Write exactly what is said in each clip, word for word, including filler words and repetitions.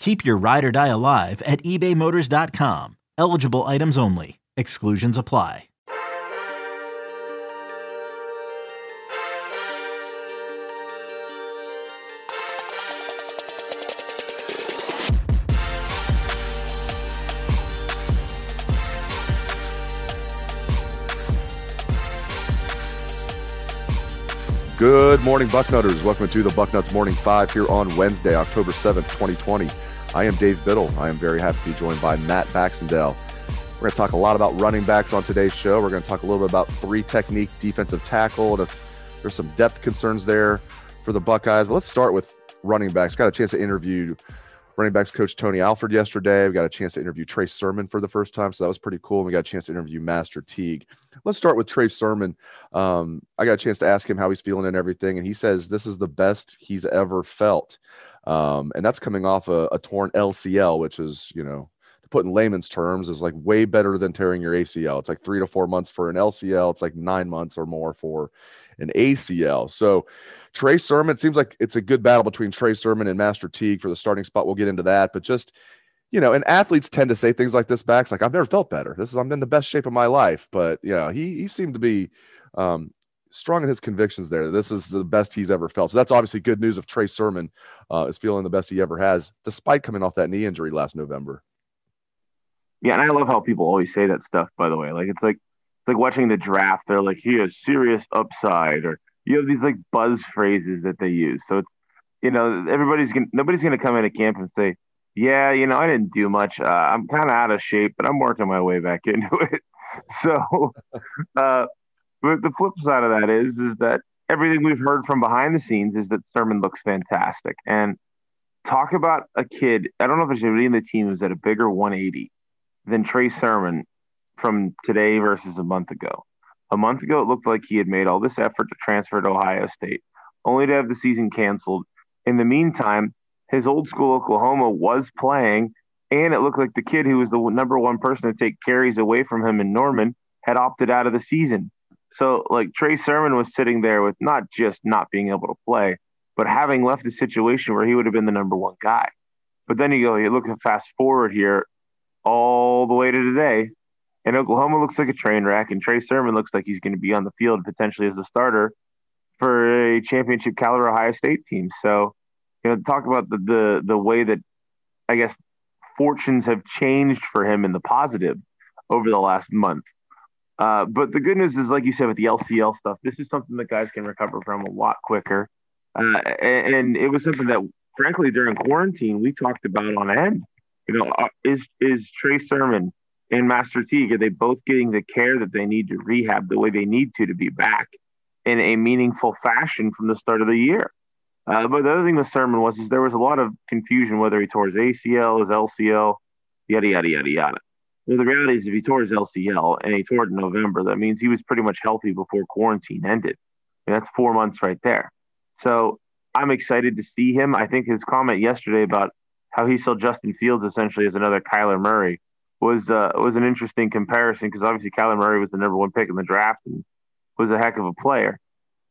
Keep your ride or die alive at ebay motors dot com. Eligible items only. Exclusions apply. Good morning, Bucknutters. Welcome to the Bucknuts Morning Five here on Wednesday, October seventh, twenty twenty. I am Dave Biddle. I am very happy to be joined by Matt Baxendale. We're going to talk a lot about running backs on today's show. We're going to talk a little bit about three technique defensive tackle, and if there's some depth concerns there for the Buckeyes. But let's start with running backs. Got a chance to interview running backs coach Tony Alford yesterday. We got a chance to interview Trey Sermon for the first time, so that was pretty cool. And we got a chance to interview Master Teague. Let's start with Trey Sermon. Um, I got a chance to ask him how he's feeling and everything, and he says this is the best he's ever felt. Um, and that's coming off a, a torn L C L, which is, you know, to put in layman's terms, is like way better than tearing your A C L. It's like three to four months for an L C L. It's like nine months or more for an A C L. So Trey Sermon, it seems like it's a good battle between Trey Sermon and Master Teague for the starting spot. We'll get into that, but just, you know, and athletes tend to say things like this back. It's like, I've never felt better. This is, I'm in the best shape of my life, but you know, he, he seemed to be um, strong in his convictions there. This is the best he's ever felt. So that's obviously good news if Trey Sermon uh, is feeling the best he ever has, despite coming off that knee injury last November. Yeah. And I love how people always say that stuff, by the way. Like, it's like, like watching the draft, they're like, he has serious upside, or you have these like buzz phrases that they use. So it's, you know, everybody's gonna, nobody's gonna come into camp and say, yeah, you know, I didn't do much. Uh, I'm kind of out of shape, but I'm working my way back into it. So, uh, but the flip side of that is, is that everything we've heard from behind the scenes is that Sermon looks fantastic. And talk about a kid. I don't know if there's anybody in the team who's at a bigger one eighty than Trey Sermon from today versus a month ago. A month ago, it looked like he had made all this effort to transfer to Ohio State, only to have the season canceled. In the meantime, his old school Oklahoma was playing, and it looked like the kid who was the number one person to take carries away from him in Norman had opted out of the season. So, like, Trey Sermon was sitting there with not just not being able to play, but having left a situation where he would have been the number one guy. But then you go, you look at fast forward here all the way to today, and Oklahoma looks like a train wreck, and Trey Sermon looks like he's going to be on the field potentially as a starter for a championship caliber Ohio State team. So, you know, talk about the, the the way that, I guess, fortunes have changed for him in the positive over the last month. Uh, but the good news is, like you said, with the L C L stuff, this is something that guys can recover from a lot quicker. Uh, and, and it was something that, frankly, during quarantine, we talked about on end. You know, is is Trey Sermon and Master Teague, are they both getting the care that they need to rehab the way they need to to be back in a meaningful fashion from the start of the year? Uh, but the other thing with Sermon was is there was a lot of confusion whether he tore his A C L, his L C L, yada, yada, yada, yada. Well, the reality is if he tore his L C L and he tore it in November, that means he was pretty much healthy before quarantine ended. And that's four months right there. So I'm excited to see him. I think his comment yesterday about how he saw Justin Fields essentially as another Kyler Murray was uh, was an interesting comparison, because obviously Kyler Murray was the number one pick in the draft and was a heck of a player.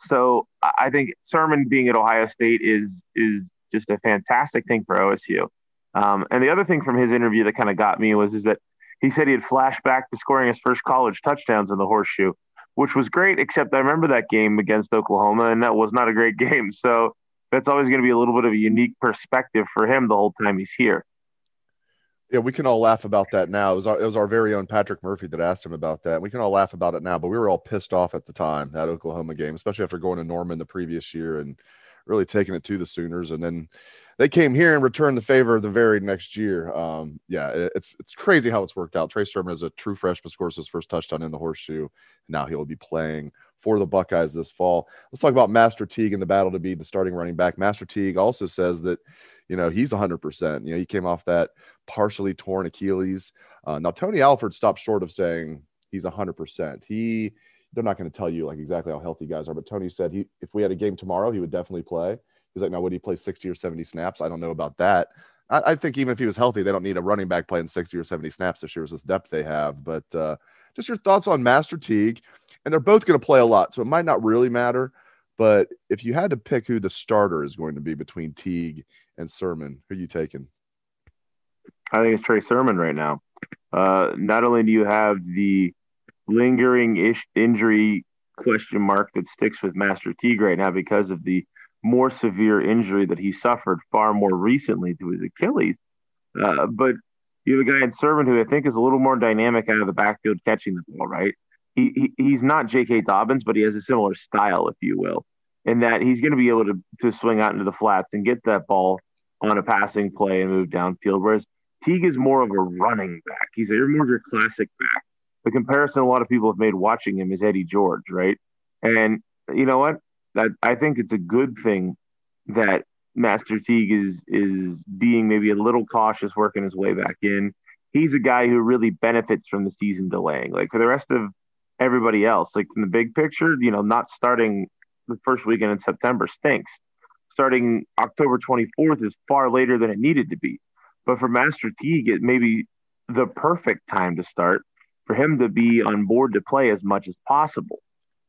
So I think Sermon being at Ohio State is is just a fantastic thing for O S U. Um, and the other thing from his interview that kind of got me was is that he said he had flashed back to scoring his first college touchdowns in the Horseshoe, which was great, except I remember that game against Oklahoma, and that was not a great game. So that's always going to be a little bit of a unique perspective for him the whole time he's here. Yeah, we can all laugh about that now. It was, our, it was our very own Patrick Murphy that asked him about that. We can all laugh about it now, but we were all pissed off at the time, that Oklahoma game, especially after going to Norman the previous year and really taking it to the Sooners. And then they came here and returned the favor the very next year. Um, yeah, it, it's it's crazy how it's worked out. Trey Sermon is a true freshman, scores his first touchdown in the horseshoe. Now he'll be playing for the Buckeyes this fall. Let's talk about Master Teague and the battle to be the starting running back. Master Teague also says that, you know, he's one hundred percent. You know, he came off that partially torn Achilles. Uh, now, Tony Alford stopped short of saying he's one hundred percent. He, they're not going to tell you, like, exactly how healthy guys are, but Tony said he, if we had a game tomorrow, he would definitely play. He's like, now, would he play sixty or seventy snaps? I don't know about that. I, I think even if he was healthy, they don't need a running back playing sixty or seventy snaps this year with this depth they have. But uh, just your thoughts on Master Teague. And they're both going to play a lot, so it might not really matter. But if you had to pick who the starter is going to be between Teague and Sermon, who are you taking? I think it's Trey Sermon right now. Uh, not only do you have the lingering ish injury question mark that sticks with Master Teague right now because of the more severe injury that he suffered far more recently to his Achilles, uh, but you have a guy in Sermon who I think is a little more dynamic out of the backfield catching the ball, right? He, he he's not J K. Dobbins, but he has a similar style, if you will, in that he's going to be able to, to swing out into the flats and get that ball on a passing play and move downfield, whereas Teague is more of a running back. He's a, more of your classic back. The comparison a lot of people have made watching him is Eddie George, right? And you know what? I, I think it's a good thing that Master Teague is is being maybe a little cautious, working his way back in. He's a guy who really benefits from the season delaying. Like for the rest of everybody else, like in the big picture, you know, not starting the first weekend in September stinks. Starting October twenty-fourth is far later than it needed to be. But for Master Teague, it may be the perfect time to start for him to be on board to play as much as possible.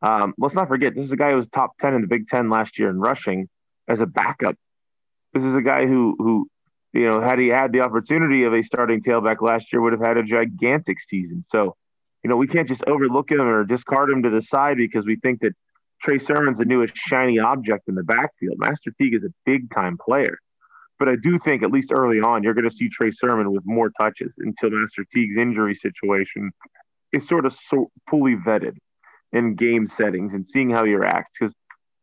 Um, let's not forget, this is a guy who was top ten in the Big Ten last year in rushing as a backup. This is a guy who, who, you know, had he had the opportunity of a starting tailback last year, would have had a gigantic season. So, you know, we can't just overlook him or discard him to the side because we think that Trey Sermon's the newest shiny object in the backfield. Master Teague is a big-time player. But I do think, at least early on, you're going to see Trey Sermon with more touches until Master Teague's injury situation is sort of so fully vetted in game settings and seeing how you react. Because,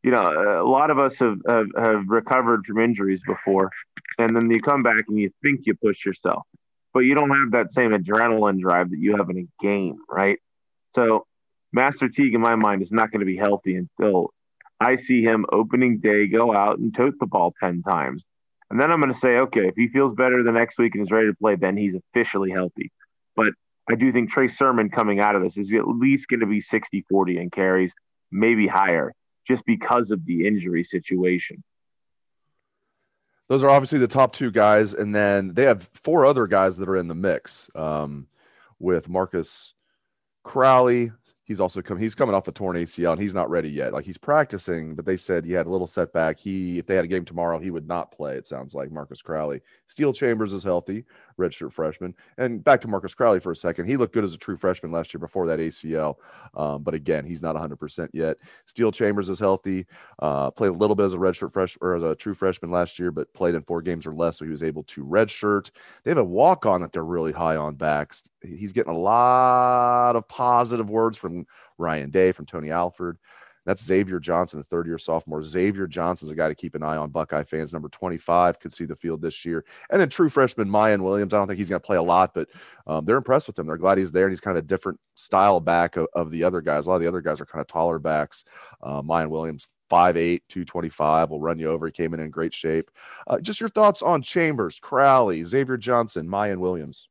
you know, a lot of us have, have, have recovered from injuries before, and then you come back and you think you push yourself, but you don't have that same adrenaline drive that you have in a game, right? So Master Teague, in my mind, is not going to be healthy until I see him opening day go out and tote the ball ten times. And then I'm going to say, okay, if he feels better the next week and is ready to play, then he's officially healthy. But I do think Trey Sermon coming out of this is at least going to be sixty forty in carries, maybe higher, just because of the injury situation. Those are obviously the top two guys, and then they have four other guys that are in the mix um, with Marcus Crowley. He's also come. He's coming off a torn A C L, and he's not ready yet. Like, he's practicing, but they said he had a little setback. He, if they had a game tomorrow, he would not play, it sounds like, Marcus Crowley. Steele Chambers is healthy, redshirt freshman. And back to Marcus Crowley for a second. He looked good as a true freshman last year before that A C L, um, but again, he's not one hundred percent yet. Steele Chambers is healthy. Uh, played a little bit as a redshirt freshman or as a true freshman last year, but played in four games or less, so he was able to redshirt. They have a walk-on that they're really high on backs. He's getting a lot of positive words from Ryan Day, from Tony Alford. That's Xavier Johnson, a third-year sophomore. Xavier Johnson's a guy to keep an eye on. Buckeye fans, number twenty-five, could see the field this year. And then true freshman Mayan Williams. I don't think he's going to play a lot, but um, they're impressed with him. They're glad he's there, and he's kind of a different style back of, of the other guys. A lot of the other guys are kind of taller backs. Uh, Mayan Williams, five eight, two twenty-five, will run you over. He came in in great shape. Uh, just your thoughts on Chambers, Crowley, Xavier Johnson, Mayan Williams.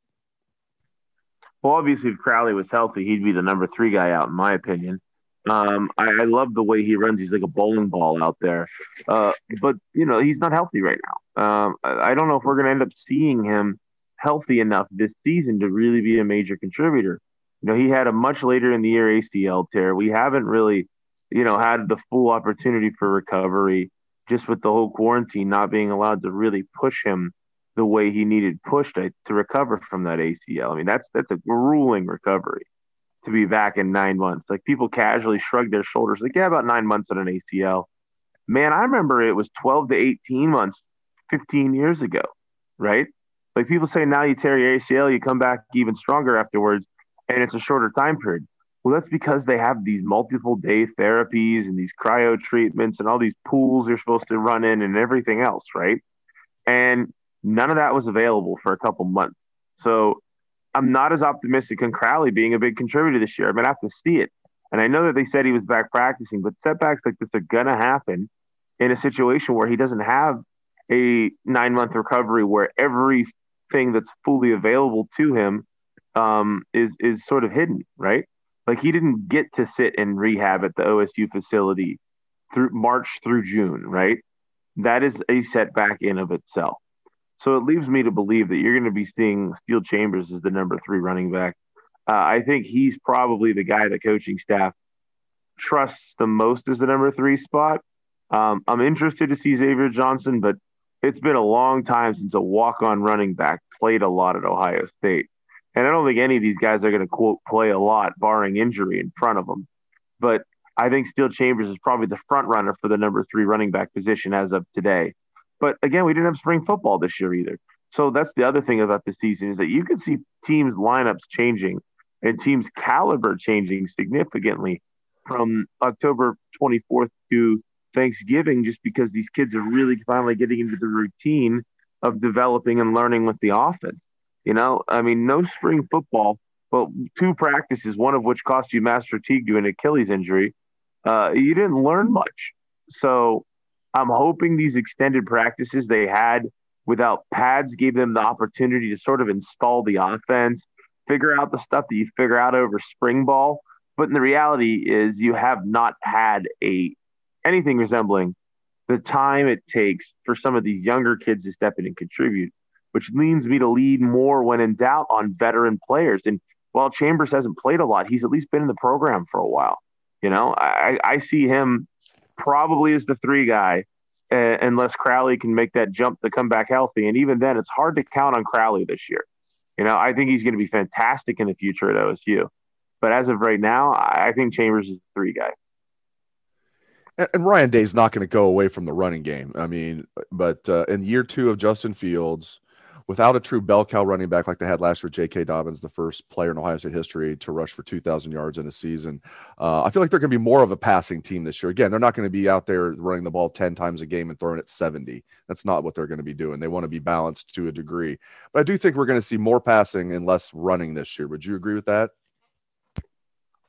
Well, obviously, if Crowley was healthy, he'd be the number three guy out, in my opinion. Um, I, I love the way he runs. He's like a bowling ball out there. Uh, but, you know, he's not healthy right now. Um, I, I don't know if we're going to end up seeing him healthy enough this season to really be a major contributor. You know, he had a much later in the year A C L tear. We haven't really, you know, had the full opportunity for recovery just with the whole quarantine not being allowed to really push him the way he needed pushed to recover from that A C L. I mean, that's that's a grueling recovery to be back in nine months. Like, people casually shrug their shoulders, like, yeah, about nine months on an A C L. Man, I remember it was twelve to eighteen months, fifteen years ago, right? Like people say now you tear your A C L, you come back even stronger afterwards, and it's a shorter time period. Well, that's because they have these multiple day therapies and these cryo treatments and all these pools you're supposed to run in and everything else, right? And none of that was available for a couple months. So I'm not as optimistic on Crowley being a big contributor this year. I'm going to have to see it. And I know that they said he was back practicing, but setbacks like this are going to happen in a situation where he doesn't have a nine-month recovery where everything that's fully available to him um, is is sort of hidden, right? Like he didn't get to sit in rehab at the O S U facility through March through June, right? That is a setback in of itself. So it leaves me to believe that you're going to be seeing Steele Chambers as the number three running back. Uh, I think he's probably the guy the coaching staff trusts the most as the number three spot. Um, I'm interested to see Xavier Johnson, but it's been a long time since a walk-on running back played a lot at Ohio State. And I don't think any of these guys are going to, quote, play a lot, barring injury in front of them. But I think Steele Chambers is probably the front runner for the number three running back position as of today. But again, we didn't have spring football this year either. So that's the other thing about the season is that you can see teams' lineups changing and teams' caliber changing significantly from October twenty-fourth to Thanksgiving, just because these kids are really finally getting into the routine of developing and learning with the offense. You know, I mean, no spring football, but two practices, one of which cost you Master Teague due to an Achilles injury. Uh, you didn't learn much. So I'm hoping these extended practices they had without pads gave them the opportunity to sort of install the offense, figure out the stuff that you figure out over spring ball. But in the reality is you have not had a anything resembling the time it takes for some of these younger kids to step in and contribute, which leans me to lead more when in doubt on veteran players. And while Chambers hasn't played a lot, he's at least been in the program for a while. You know, I, I see him probably as the three guy uh, unless Crowley can make that jump to come back healthy. And even then, it's hard to count on Crowley this year. You know, I think he's going to be fantastic in the future at O S U. But as of right now, I think Chambers is the three guy. And Ryan Day's not going to go away from the running game. I mean, but uh, in year two of Justin Fields, without a true bell cow running back like they had last year, J K. Dobbins, the first player in Ohio State history to rush for two thousand yards in a season, uh, I feel like they're going to be more of a passing team this year. Again, they're not going to be out there running the ball ten times a game and throwing it seventy. That's not what they're going to be doing. They want to be balanced to a degree. But I do think we're going to see more passing and less running this year. Would you agree with that?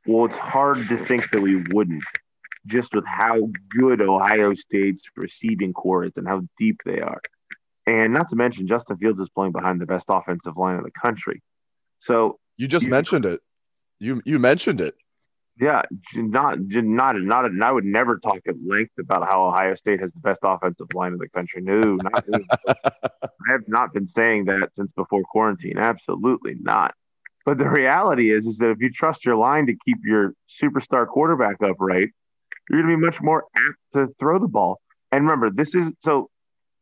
Well, it's hard to think that we wouldn't, just with how good Ohio State's receiving core is and how deep they are. And not to mention, Justin Fields is playing behind the best offensive line in the country. So you just you, mentioned it. You you mentioned it. Yeah, not not not. And I would never talk at length about how Ohio State has the best offensive line in the country. No, not really. I have not been saying that since before quarantine. Absolutely not. But the reality is, is that if you trust your line to keep your superstar quarterback upright, you're going to be much more apt to throw the ball. And remember, this is – so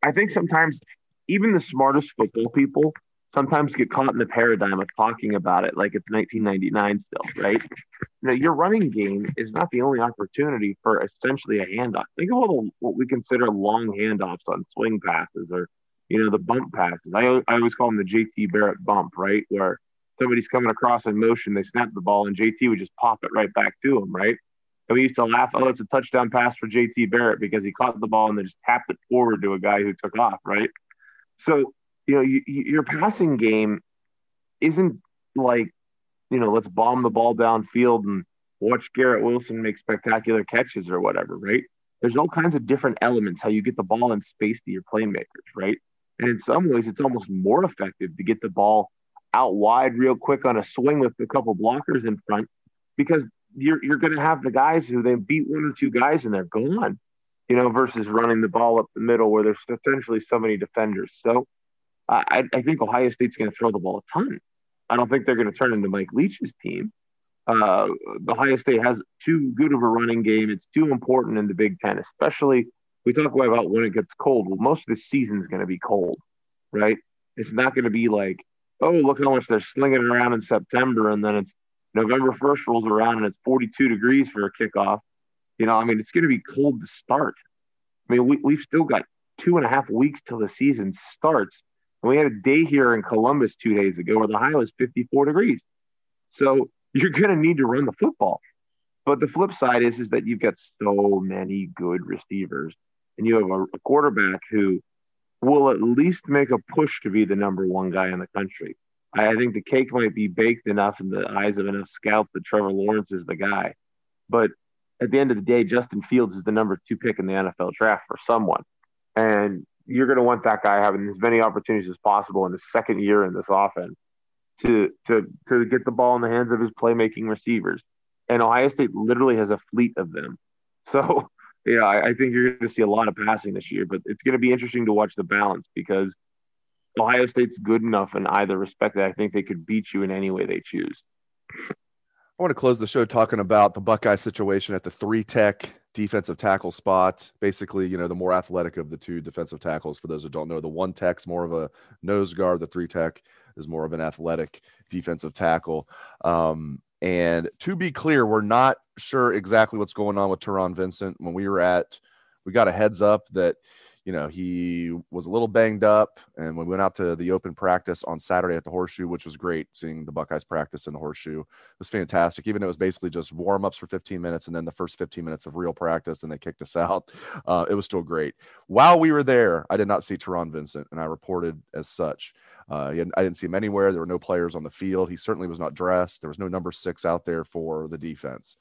I think sometimes even the smartest football people sometimes get caught in the paradigm of talking about it like it's nineteen ninety-nine still, right? Now, your running game is not the only opportunity for essentially a handoff. Think of all the, what we consider long handoffs on swing passes or, you know, the bump passes. I, I always call them the J T Barrett bump, right, where somebody's coming across in motion, they snap the ball, and J T would just pop it right back to him, right? And we used to laugh, oh, it's a touchdown pass for J T Barrett because he caught the ball and then just tapped it forward to a guy who took off, right? So, you know, you, you, your passing game isn't like, you know, let's bomb the ball downfield and watch Garrett Wilson make spectacular catches or whatever, right? There's all kinds of different elements how you get the ball in space to your playmakers, right? And in some ways, it's almost more effective to get the ball out wide real quick on a swing with a couple blockers in front because – You're you're going to have the guys who they beat one or two guys and they're gone, you know, versus running the ball up the middle where there's essentially so many defenders. So uh, I, I think Ohio State's going to throw the ball a ton. I don't think they're going to turn into Mike Leach's team. Uh, Ohio State has too good of a running game. It's too important in the Big Ten, especially we talk about when it gets cold. Well, most of the season is going to be cold, right? It's not going to be like, oh, look how much they're slinging around in September and then it's November first rolls around and it's forty-two degrees for a kickoff. You know, I mean, it's going to be cold to start. I mean, we, we've still got two and a half weeks till the season starts. And we had a day here in Columbus two days ago where the high was fifty-four degrees. So you're going to need to run the football. But the flip side is, is that you've got so many good receivers, and you have a, a quarterback who will at least make a push to be the number one guy in the country. I, I think the cake might be baked enough in the eyes of enough scouts that Trevor Lawrence is the guy. But at the end of the day, Justin Fields is the number two pick in the N F L draft for someone. And you're going to want that guy having as many opportunities as possible in his second year in this offense to, to, to get the ball in the hands of his playmaking receivers. And Ohio State literally has a fleet of them. So, yeah, I, I think you're going to see a lot of passing this year, but it's going to be interesting to watch the balance, because Ohio State's good enough in either respect that I think they could beat you in any way they choose. I want to close the show talking about the Buckeye situation at the three tech defensive tackle spot. Basically, you know, the more athletic of the two defensive tackles. For those who don't know, the one tech's more of a nose guard. The three tech is more of an athletic defensive tackle. Um, and to be clear, we're not sure exactly what's going on with Teron Vincent. When we were at, we got a heads up that, you know, he was a little banged up, and we went out to the open practice on Saturday at the Horseshoe, which was great. Seeing the Buckeyes practice in the Horseshoe, it was fantastic. Even though it was basically just warm-ups for fifteen minutes and then the first fifteen minutes of real practice, and they kicked us out. Uh, it was still great. While we were there, I did not see Teron Vincent, and I reported as such. Uh, he had, I didn't see him anywhere. There were no players on the field. He certainly was not dressed. There was no number six out there for the defense.